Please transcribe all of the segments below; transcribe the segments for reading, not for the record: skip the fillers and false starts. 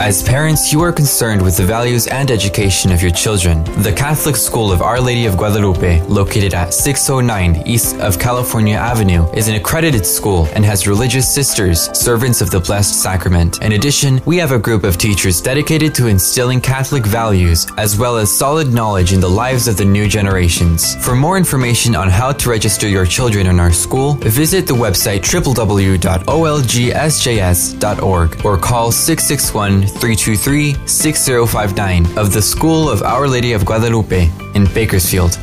As parents, you are concerned with the values and education of your children. The Catholic School of Our Lady of Guadalupe, located at 609 East of California Avenue, is an accredited school and has religious sisters, servants of the Blessed Sacrament. In addition, we have a group of teachers dedicated to instilling Catholic values as well as solid knowledge in the lives of the new generations. For more information on how to register your children in our school, visit the website www.olgsjs.org or call 661-323-6059 of the School of Our Lady of Guadalupe in Bakersfield.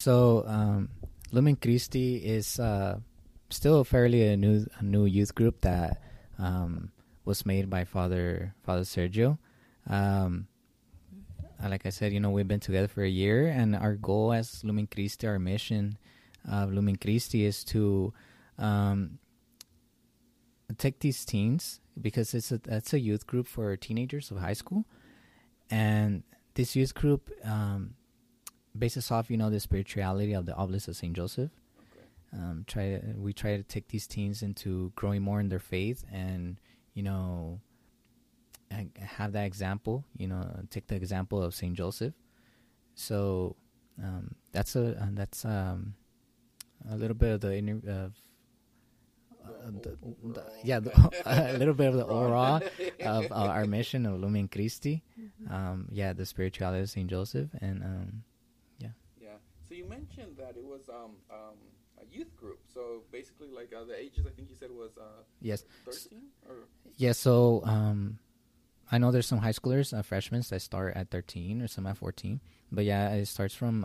So Lumen Christi is still fairly a new youth group that was made by Father Sergio. Like I said, we've been together for a year, and our goal as Lumen Christi, our mission of Lumen Christi, is to take these teens, because that's a youth group for teenagers of high school, and this youth group bases off, the spirituality of the Oblates of Saint Joseph. Okay. We try to take these teens into growing more in their faith, and have that example. Take the example of Saint Joseph. So that's a little bit of the a little bit of the overall of our mission of Lumen Christi. Mm-hmm. The spirituality of Saint Joseph, and So you mentioned that it was a youth group. So basically, the ages, I think you said was 13? Or? Yeah, so I know there's some high schoolers, freshmen that start at 13 or some at 14. But yeah, it starts from,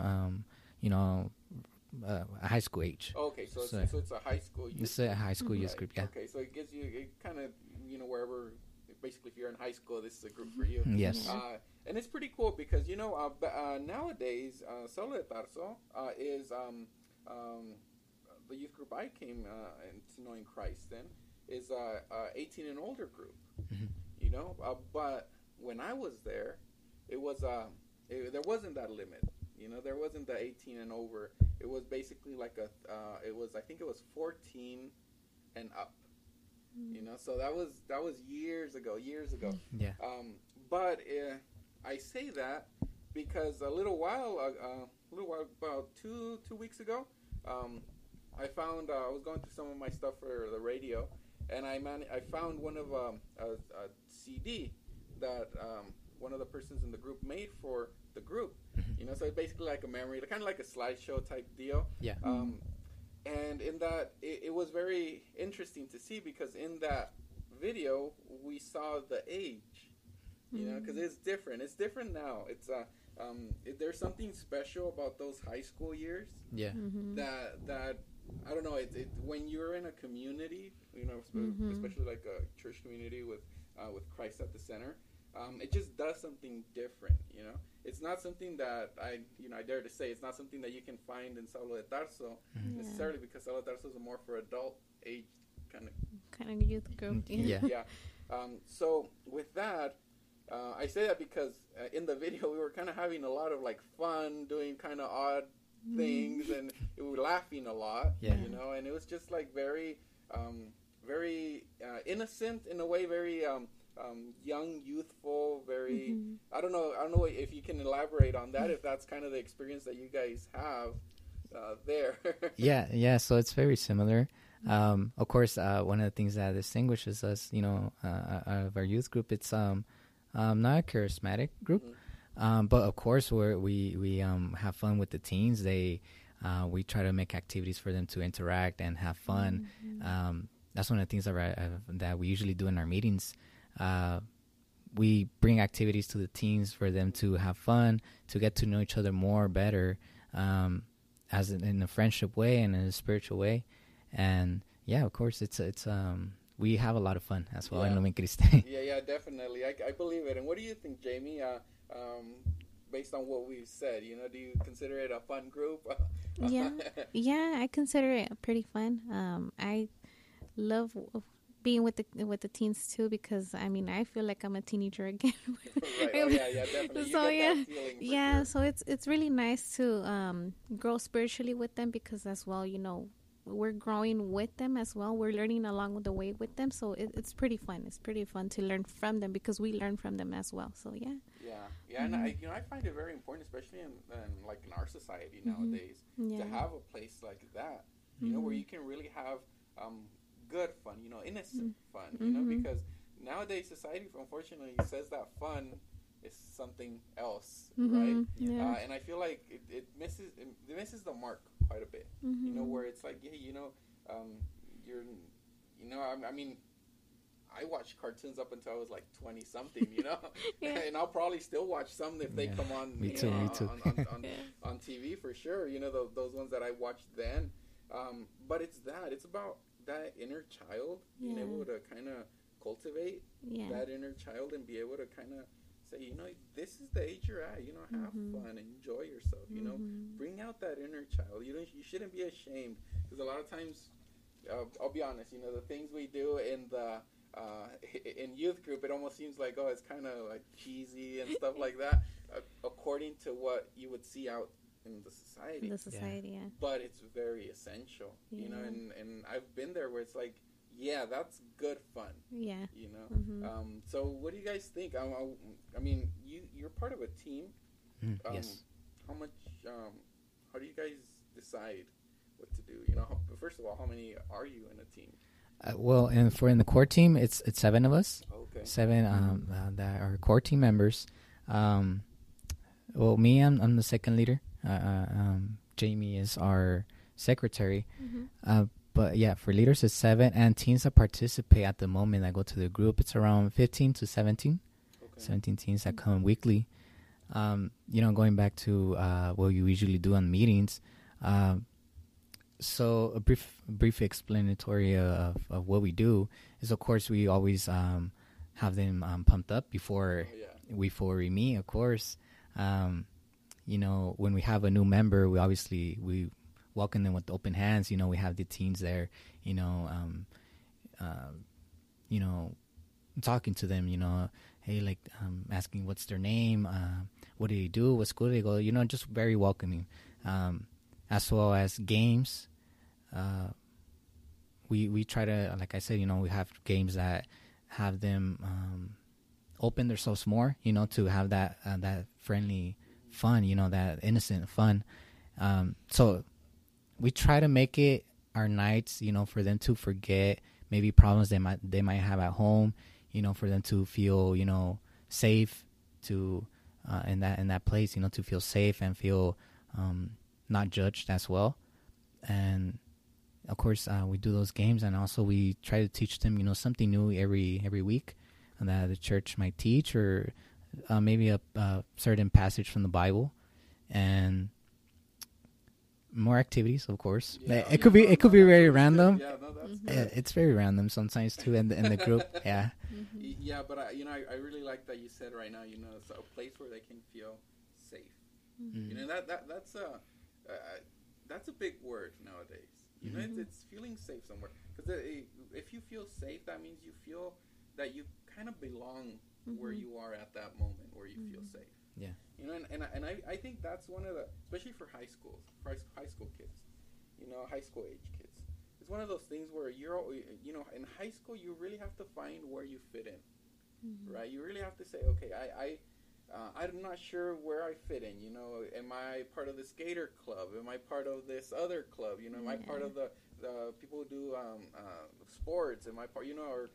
high school age. Oh, okay, so it's a high school youth group. It's a high school youth group, yeah. Okay, so it gives you wherever, basically if you're in high school, this is a group for you. Yes. And it's pretty cool because, nowadays, Saulo de Tarso is the youth group I came to knowing Christ in, is a 18 and older group, but when I was there, it was, there wasn't that limit, there wasn't the 18 and over. It was basically I think it was 14 and up, so that was years ago. Yeah. I say that because a little while, about two weeks ago, I found I was going through some of my stuff for the radio, and I found one of a CD that one of the persons in the group made for the group. Mm-hmm. You know, so it's basically like a memory, kind of like a slideshow type deal. Yeah. And in that, it was very interesting to see, because in that video we saw the age, you know, because it's different. It's different now. It's there's something special about those high school years. Yeah. Mm-hmm. That I don't know. It when you're in a community, you know, especially like a church community with Christ at the center, it just does something different. You know, it's not something that I dare to say it's not something that you can find in Saulo de Tarso necessarily, because Saulo de Tarso is more for adult age kind of youth group. Yeah. Yeah. So with that, I say that because in the video we were kind of having a lot of like fun, doing kind of odd things, and we were laughing a lot. Yeah. You know, and it was just like very, very innocent in a way, very. Young, youthful, very. I don't know if you can elaborate on that. If that's kind of the experience that you guys have there. Yeah. So it's very similar. Of course, one of the things that distinguishes us, you know, out of our youth group, it's not a charismatic group, but of course we have fun with the teens. We try to make activities for them to interact and have fun. That's one of the things that we usually do in our meetings. We bring activities to the teens for them to have fun, to get to know each other more, better, as in a friendship way and in a spiritual way. And yeah, of course, it's we have a lot of fun as well in Lumen Christi. Yeah, definitely. I believe it. And what do you think, Jamie? Based on what we've said, you know, do you consider it a fun group? Yeah, I consider it pretty fun. I love being with the teens too, because I mean I feel like I'm a teenager again. Right. Oh, yeah, definitely. So sure. So it's really nice to grow spiritually with them, because as well, you know, we're growing with them as well. We're learning along the way with them, so it's pretty fun. It's pretty fun to learn from them, because we learn from them as well. So yeah, and I find it very important, especially in like in our society nowadays, to have a place like that, you know, where you can really have good fun, you know, innocent fun, you know, because nowadays society, unfortunately, says that fun is something else, right? Yeah. And I feel like it misses the mark quite a bit, you know, where it's like, hey, you know, I watched cartoons up until I was like 20 something, you know, and I'll probably still watch some if they come on, me too. On TV for sure, you know, those ones that I watched then, but it's about that inner child, being able to kind of cultivate that inner child and be able to kind of say, you know, this is the age you're at, you know, have fun, enjoy yourself, you know, bring out that inner child. You shouldn't be ashamed, because a lot of times, I'll be honest, you know, the things we do in the in youth group, it almost seems like, oh, it's kind of like cheesy and stuff like that, according to what you would see out in the society. But it's very essential, you know, and I've been there where it's like, yeah, that's good fun, you know. So what do you guys think? I mean, you're part of a team. Yes. How do you guys decide what to do? You know, first of all, how many are you in a team? Well, in the core team, it's 7 of us. Okay. 7 that are core team members. Well, me, I'm the second leader. Jamie is our secretary, but yeah, for leaders it's 7, and teens that participate at the moment that go to the group, it's around 15 to 17, 17 teens that come weekly. You know, going back to what you usually do on meetings, so a brief explanatory of what we do is, of course, we always have them pumped up before we meet, of course. You know, when we have a new member, we welcome them with open hands. You know, we have the teens there, you know, talking to them, you know, hey, like asking what's their name, what do they do, what school do they go, you know, just very welcoming. As well as games, we try to, like I said, you know, we have games that have them open themselves more, you know, to have that that friendly fun, you know, that innocent fun. So we try to make it our nights, you know, for them to forget maybe problems they might have at home, you know, for them to feel, you know, safe to in that place, you know, to feel safe and feel not judged as well. And of course, we do those games, and also we try to teach them, you know, something new every week that the church might teach, or maybe a certain passage from the Bible, and more activities, of course. Yeah, it could be very random. Yeah, no, that's good. It's very random sometimes too, in the group. Yeah. Mm-hmm. Yeah, but you know, I really like that you said right now. You know, it's a place where they can feel safe. Mm-hmm. You know, that's a big word nowadays. You know, mm-hmm. it's feeling safe somewhere. Because if you feel safe, that means you feel that you kind of belong mm-hmm. where you are at that moment, where you mm-hmm. feel safe. Yeah. You know, and I think that's one of the, especially for high schools, for high school kids, you know, high school age kids. It's one of those things where you're, you know, in high school, you really have to find where you fit in, mm-hmm. right? You really have to say, okay, I'm not sure where I fit in, you know, am I part of the skater club? Am I part of this other club? You know, am I part of the people who do sports? Am I part, you know, or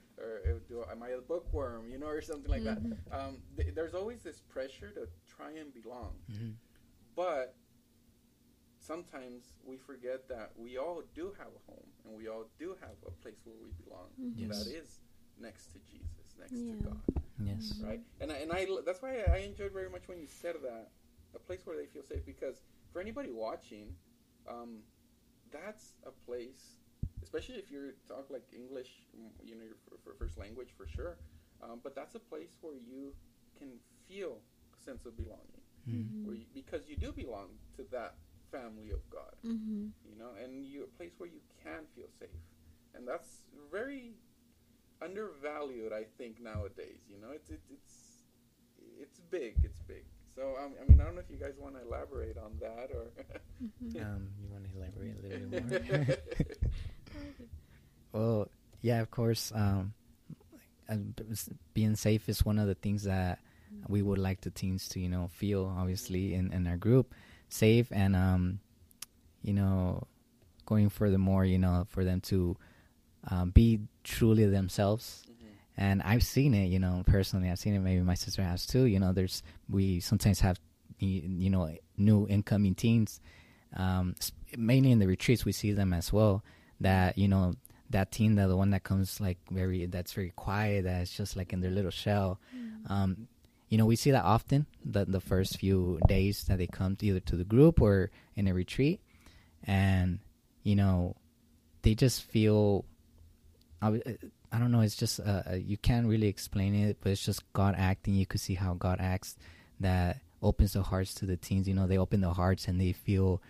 am I a bookworm, you know, or something like mm-hmm. that? There's always this pressure to try and belong. Mm-hmm. But sometimes we forget that we all do have a home, and we all do have a place where we belong. Mm-hmm. Yes. That is next to Jesus, next yeah. to God. Yes. Right. And I that's why I enjoyed very much when you said that, a place where they feel safe, because for anybody watching, that's a place, especially if you talk like English, you know, your first language for sure. But that's a place where you can feel a sense of belonging, mm-hmm. where you, because you do belong to that family of God, mm-hmm. you know, and you a place where you can feel safe, and that's very undervalued, I think, nowadays. You know, it's big. It's big. So I mean, I don't know if you guys want to elaborate on that, or mm-hmm. You want to elaborate a little bit more. Well, yeah, of course. Being safe is one of the things that mm-hmm. we would like the teens to, you know, feel. Obviously, in our group, safe, and you know, going furthermore, you know, for them to be truly themselves, mm-hmm. and I've seen it, you know, personally. I've seen it. Maybe my sister has too. You know, we sometimes have, you know, new incoming teens, mainly in the retreats. We see them as well. That, you know, that teen, the one that comes like that's very quiet, that's just like in their little shell. Mm-hmm. You know, we see that often. The first few days that they come to, either to the group or in a retreat, and you know, they just feel. I don't know, it's just, you can't really explain it, but it's just God acting. You could see how God acts, that opens the hearts to the teens. You know, they open their hearts, and they feel,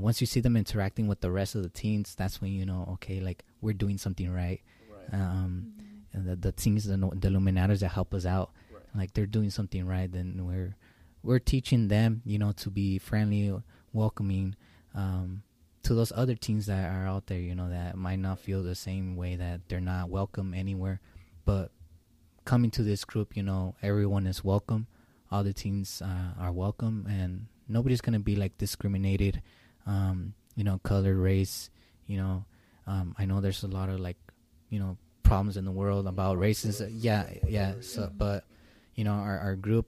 once you see them interacting with the rest of the teens, that's when you know, okay, like, we're doing something right. Right. Mm-hmm. And the teens, the Luminators that help us out, right. like, they're doing something right, then we're teaching them, you know, to be friendly, welcoming, to those other teens that are out there, you know, that might not feel the same way, that they're not welcome anywhere. But coming to this group, you know, everyone is welcome. All the teens are welcome, and nobody's going to be like discriminated, you know, color, race, you know. I know there's a lot of like, you know, problems in the world about races. Yeah. So, but, you know, our group,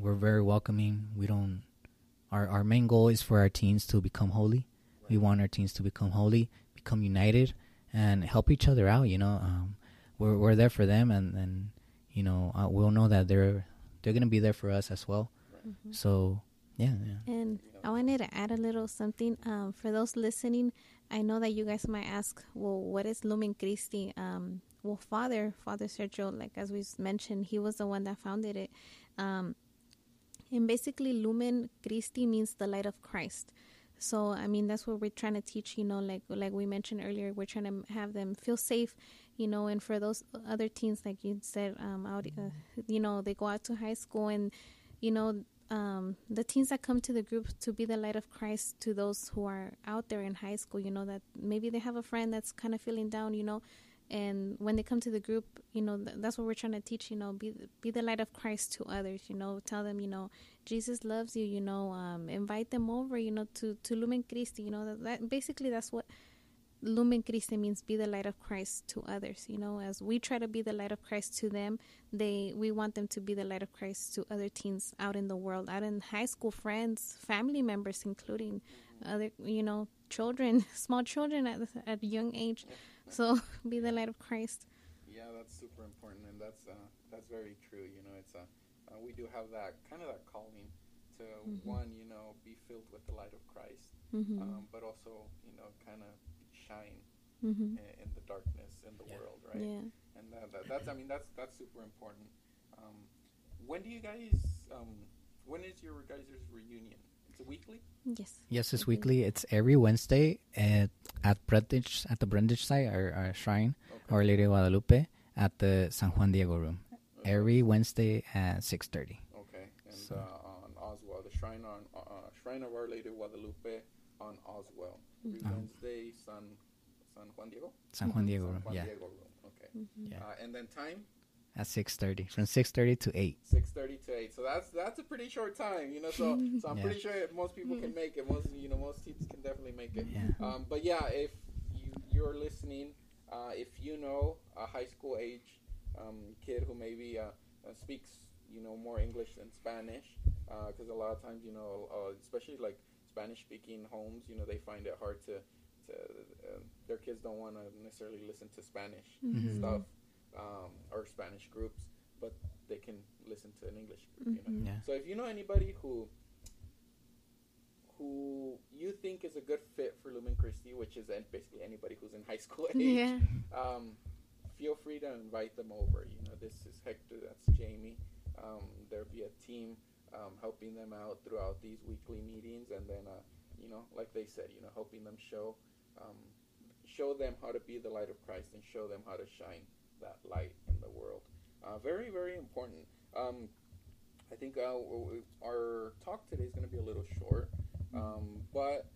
we're very welcoming. We don't. Our main goal is for our teens to become holy. Right. We want our teens to become holy, become united, and help each other out. You know, we're there for them, and you know, we'll know that they're gonna be there for us as well. Right. Mm-hmm. So yeah. And I wanted to add a little something for those listening. I know that you guys might ask, well, what is Lumen Christi? Well, Father Sergio, like as we mentioned, he was the one that founded it. And basically, Lumen Christi means the light of Christ. So, I mean, that's what we're trying to teach, you know, like we mentioned earlier, we're trying to have them feel safe, you know, and for those other teens, like you said, you know, they go out to high school and, you know, the teens that come to the group to be the light of Christ to those who are out there in high school, you know, that maybe they have a friend that's kind of feeling down, you know, and when they come to the group, you know, that's what we're trying to teach, you know, be the light of Christ to others, you know, tell them, you know, Jesus loves you, you know, invite them over, you know, to Lumen Christi, you know, that basically that's what Lumen Christi means be the light of Christ to others. You know, as we try to be the light of Christ to them, we want them to be the light of Christ to other teens out in the world, out in high school, friends, family members, including other, you know, children, small children at a young age. So be the light of Christ. Yeah, that's super important, and that's very true. You know, it's we do have that kind of that calling to mm-hmm. one, you know, be filled with the light of Christ, mm-hmm. But also, you know, kind of shine mm-hmm. in the darkness in the yeah. world, right? Yeah. And that's I mean that's super important. When do you guys? When is your guys' reunion? It's weekly. Yes, it's weekly. It's every Wednesday at the Brundage site, our shrine, okay. Our Lady of Guadalupe, at the San Juan Diego room. Okay. Every Wednesday at 6:30. Okay, and so. On Oswell, the Shrine of Our Lady of Guadalupe on Oswell. Every Wednesday, San Juan Diego. San Juan Diego room. Yeah. Diego room. Okay. Mm-hmm. Yeah. And then time. At 6:30, from 6:30 to 8. 6:30 to 8. So that's a pretty short time, you know. So I'm yeah. pretty sure most people can make it. Most teens can definitely make it. Yeah. But yeah, if you're listening, if you know a high school age kid who maybe speaks, you know, more English than Spanish, because a lot of times, you know, especially like Spanish-speaking homes, you know, they find it hard to their kids don't want to necessarily listen to Spanish mm-hmm. stuff. Or Spanish groups, but they can listen to an English group, you know? Yeah. So if you know anybody who you think is a good fit for Lumen Christi, which is basically anybody who's in high school age, yeah. Feel free to invite them over. You know, this is Hector, that's Jamie. There'll be a team helping them out throughout these weekly meetings, and then, you know, like they said, you know, helping them show them how to be the light of Christ and show them how to shine that light in the world. Very, very important. I think our talk today is going to be a little short, but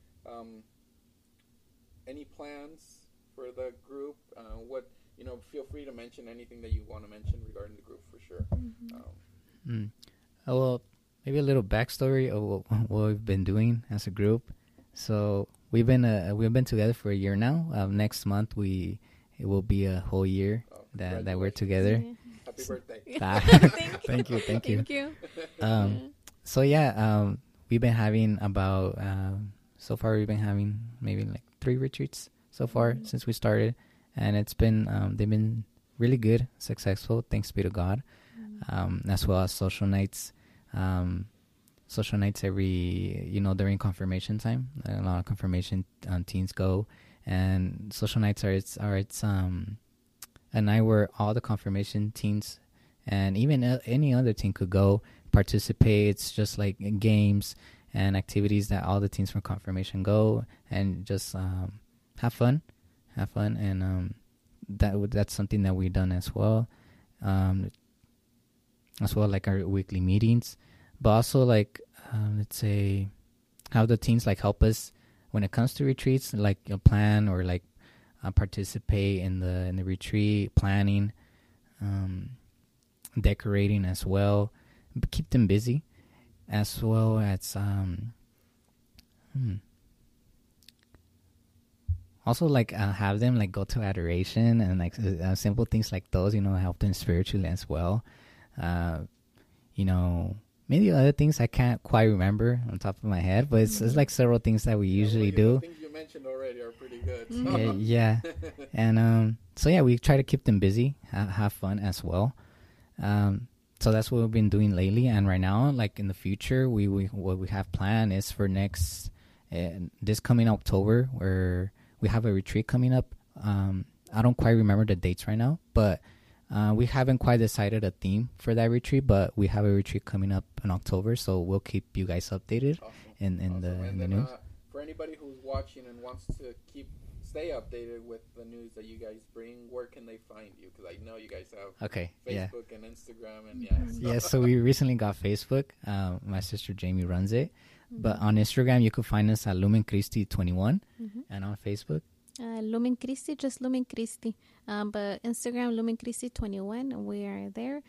any plans for the group? What, you know, feel free to mention anything that you want to mention regarding the group for sure. Mm-hmm. Oh, well, maybe a little backstory of what we've been doing as a group. So we've been together for a year now. Next month it will be a whole year that we're together. Yeah. Happy birthday. Thank you. So yeah, we've been having so far maybe like 3 retreats so far mm-hmm. since we started, and it's been they've been really good, successful, thanks be to God. Mm-hmm. As well as social nights every, you know, during confirmation time. A lot of confirmation teens go. And social nights are a night where all the confirmation teens and even any other teen could go participate. It's just like games and activities that all the teens from confirmation go and just have fun. And that's something that we've done as well. As well, like our weekly meetings, but also like let's say how the teens like help us. When it comes to retreats, like a plan or like participate in the retreat planning, decorating as well, but keep them busy, as well as also like have them like go to adoration and like simple things like those, you know, help them spiritually as well, you know. Maybe other things I can't quite remember on top of my head, but it's like several things that we usually do. The things you mentioned already are pretty good. So. Yeah. And so, yeah, we try to keep them busy, have fun as well. So that's what we've been doing lately. And right now, like in the future, we what we have planned is for this coming October, where we have a retreat coming up. I don't quite remember the dates right now, but... we haven't quite decided a theme for that retreat, but we have a retreat coming up in October, so we'll keep you guys updated in the news. For anybody who's watching and wants to stay updated with the news that you guys bring, where can they find you? Because I know you guys have Facebook and Instagram. And yeah, so we recently got Facebook. My sister Jamie runs it. Mm-hmm. But on Instagram, you can find us at Lumen Christi 21, mm-hmm. and on Facebook. Lumen Christi, just Lumen Christi. But Instagram, Lumen Christi 21, we are there.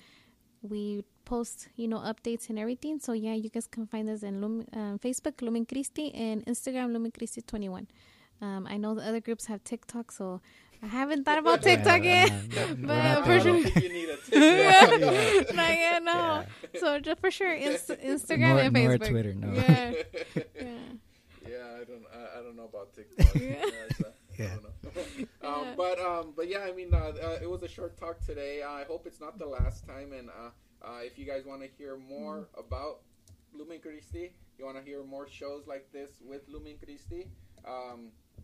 We post, you know, updates and everything. So, yeah, you guys can find us in Facebook, Lumen Christi, and Instagram, Lumen Christi 21. I know the other groups have TikTok, so I haven't thought about TikTok yet. But for sure, you need a TikTok. Not yet, no. Yeah. So just for sure, Instagram and Facebook. Nor Twitter, no. Yeah. I don't know about TikTok. But it was a short talk today. I hope it's not the last time. And if you guys want to hear more about Lumen Christi, you want to hear more shows like this with Lumen Christi,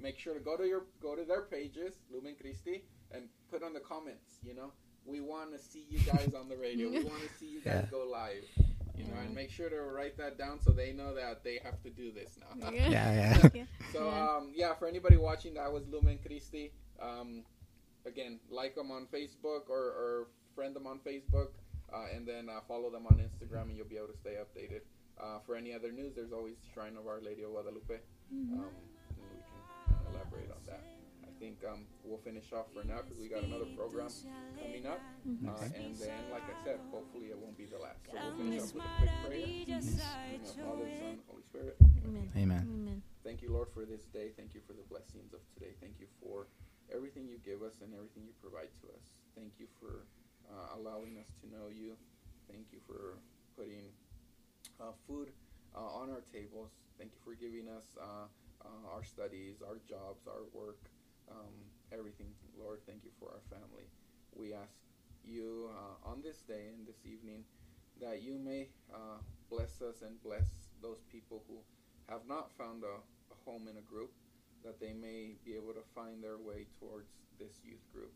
make sure to go to their pages, Lumen Christi, and put on the comments. You know, we want to see you guys on the radio. We want to see you guys go live. You know, and make sure to write that down so they know that they have to do this now. So for anybody watching, that was Lumen Christi. Again, like them on Facebook or friend them on Facebook, and then follow them on Instagram, and you'll be able to stay updated. For any other news, there's always Shrine of Our Lady of Guadalupe. And we can elaborate on that. I think we'll finish off for now because we got another program coming up. And then, like I said, hopefully it won't be the last. So we'll finish up with a quick prayer. In the Father, Son, Holy Spirit. Amen. Thank you, Lord, for this day. Thank you for the blessings of today. Thank you for everything you give us and everything you provide to us. Thank you for allowing us to know you. Thank you for putting food on our tables. Thank you for giving us our studies, our jobs, our work, everything. Lord, thank you for our family. We ask you on this day and this evening that you may bless us and bless those people who have not found a home in a group, that they may be able to find their way towards this youth group,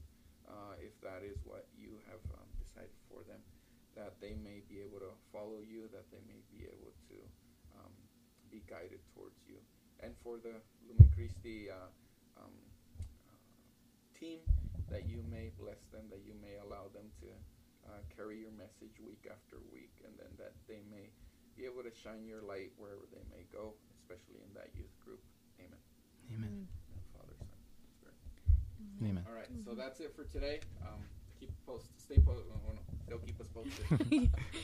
if that is what you have decided for them, that they may be able to follow you, that they may be able to be guided towards you. And for the Lumen Christi team, that you may bless them, that you may allow them to carry your message week after week, and then that they may be able to shine your light wherever they may go, especially in that youth group. Amen. Father, Son, Holy Spirit. Amen. All right, so that's it for today. They'll keep us posted.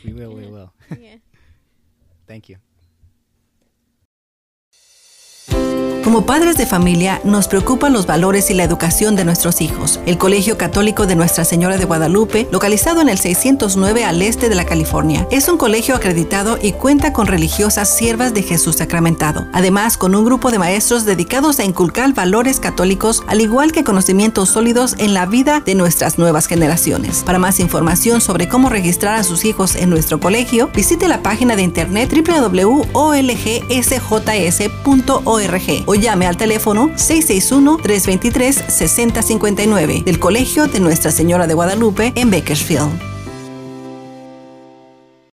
We will. Yeah. Thank you. Como padres de familia, nos preocupan los valores y la educación de nuestros hijos. El Colegio Católico de Nuestra Señora de Guadalupe, localizado en el 609 al este de la California, es un colegio acreditado y cuenta con religiosas siervas de Jesús sacramentado. Además, con un grupo de maestros dedicados a inculcar valores católicos, al igual que conocimientos sólidos en la vida de nuestras nuevas generaciones. Para más información sobre cómo registrar a sus hijos en nuestro colegio, visite la página de internet www.olgsjs.org. Llame al teléfono 661-323-6059 del Colegio de Nuestra Señora de Guadalupe en Bakersfield.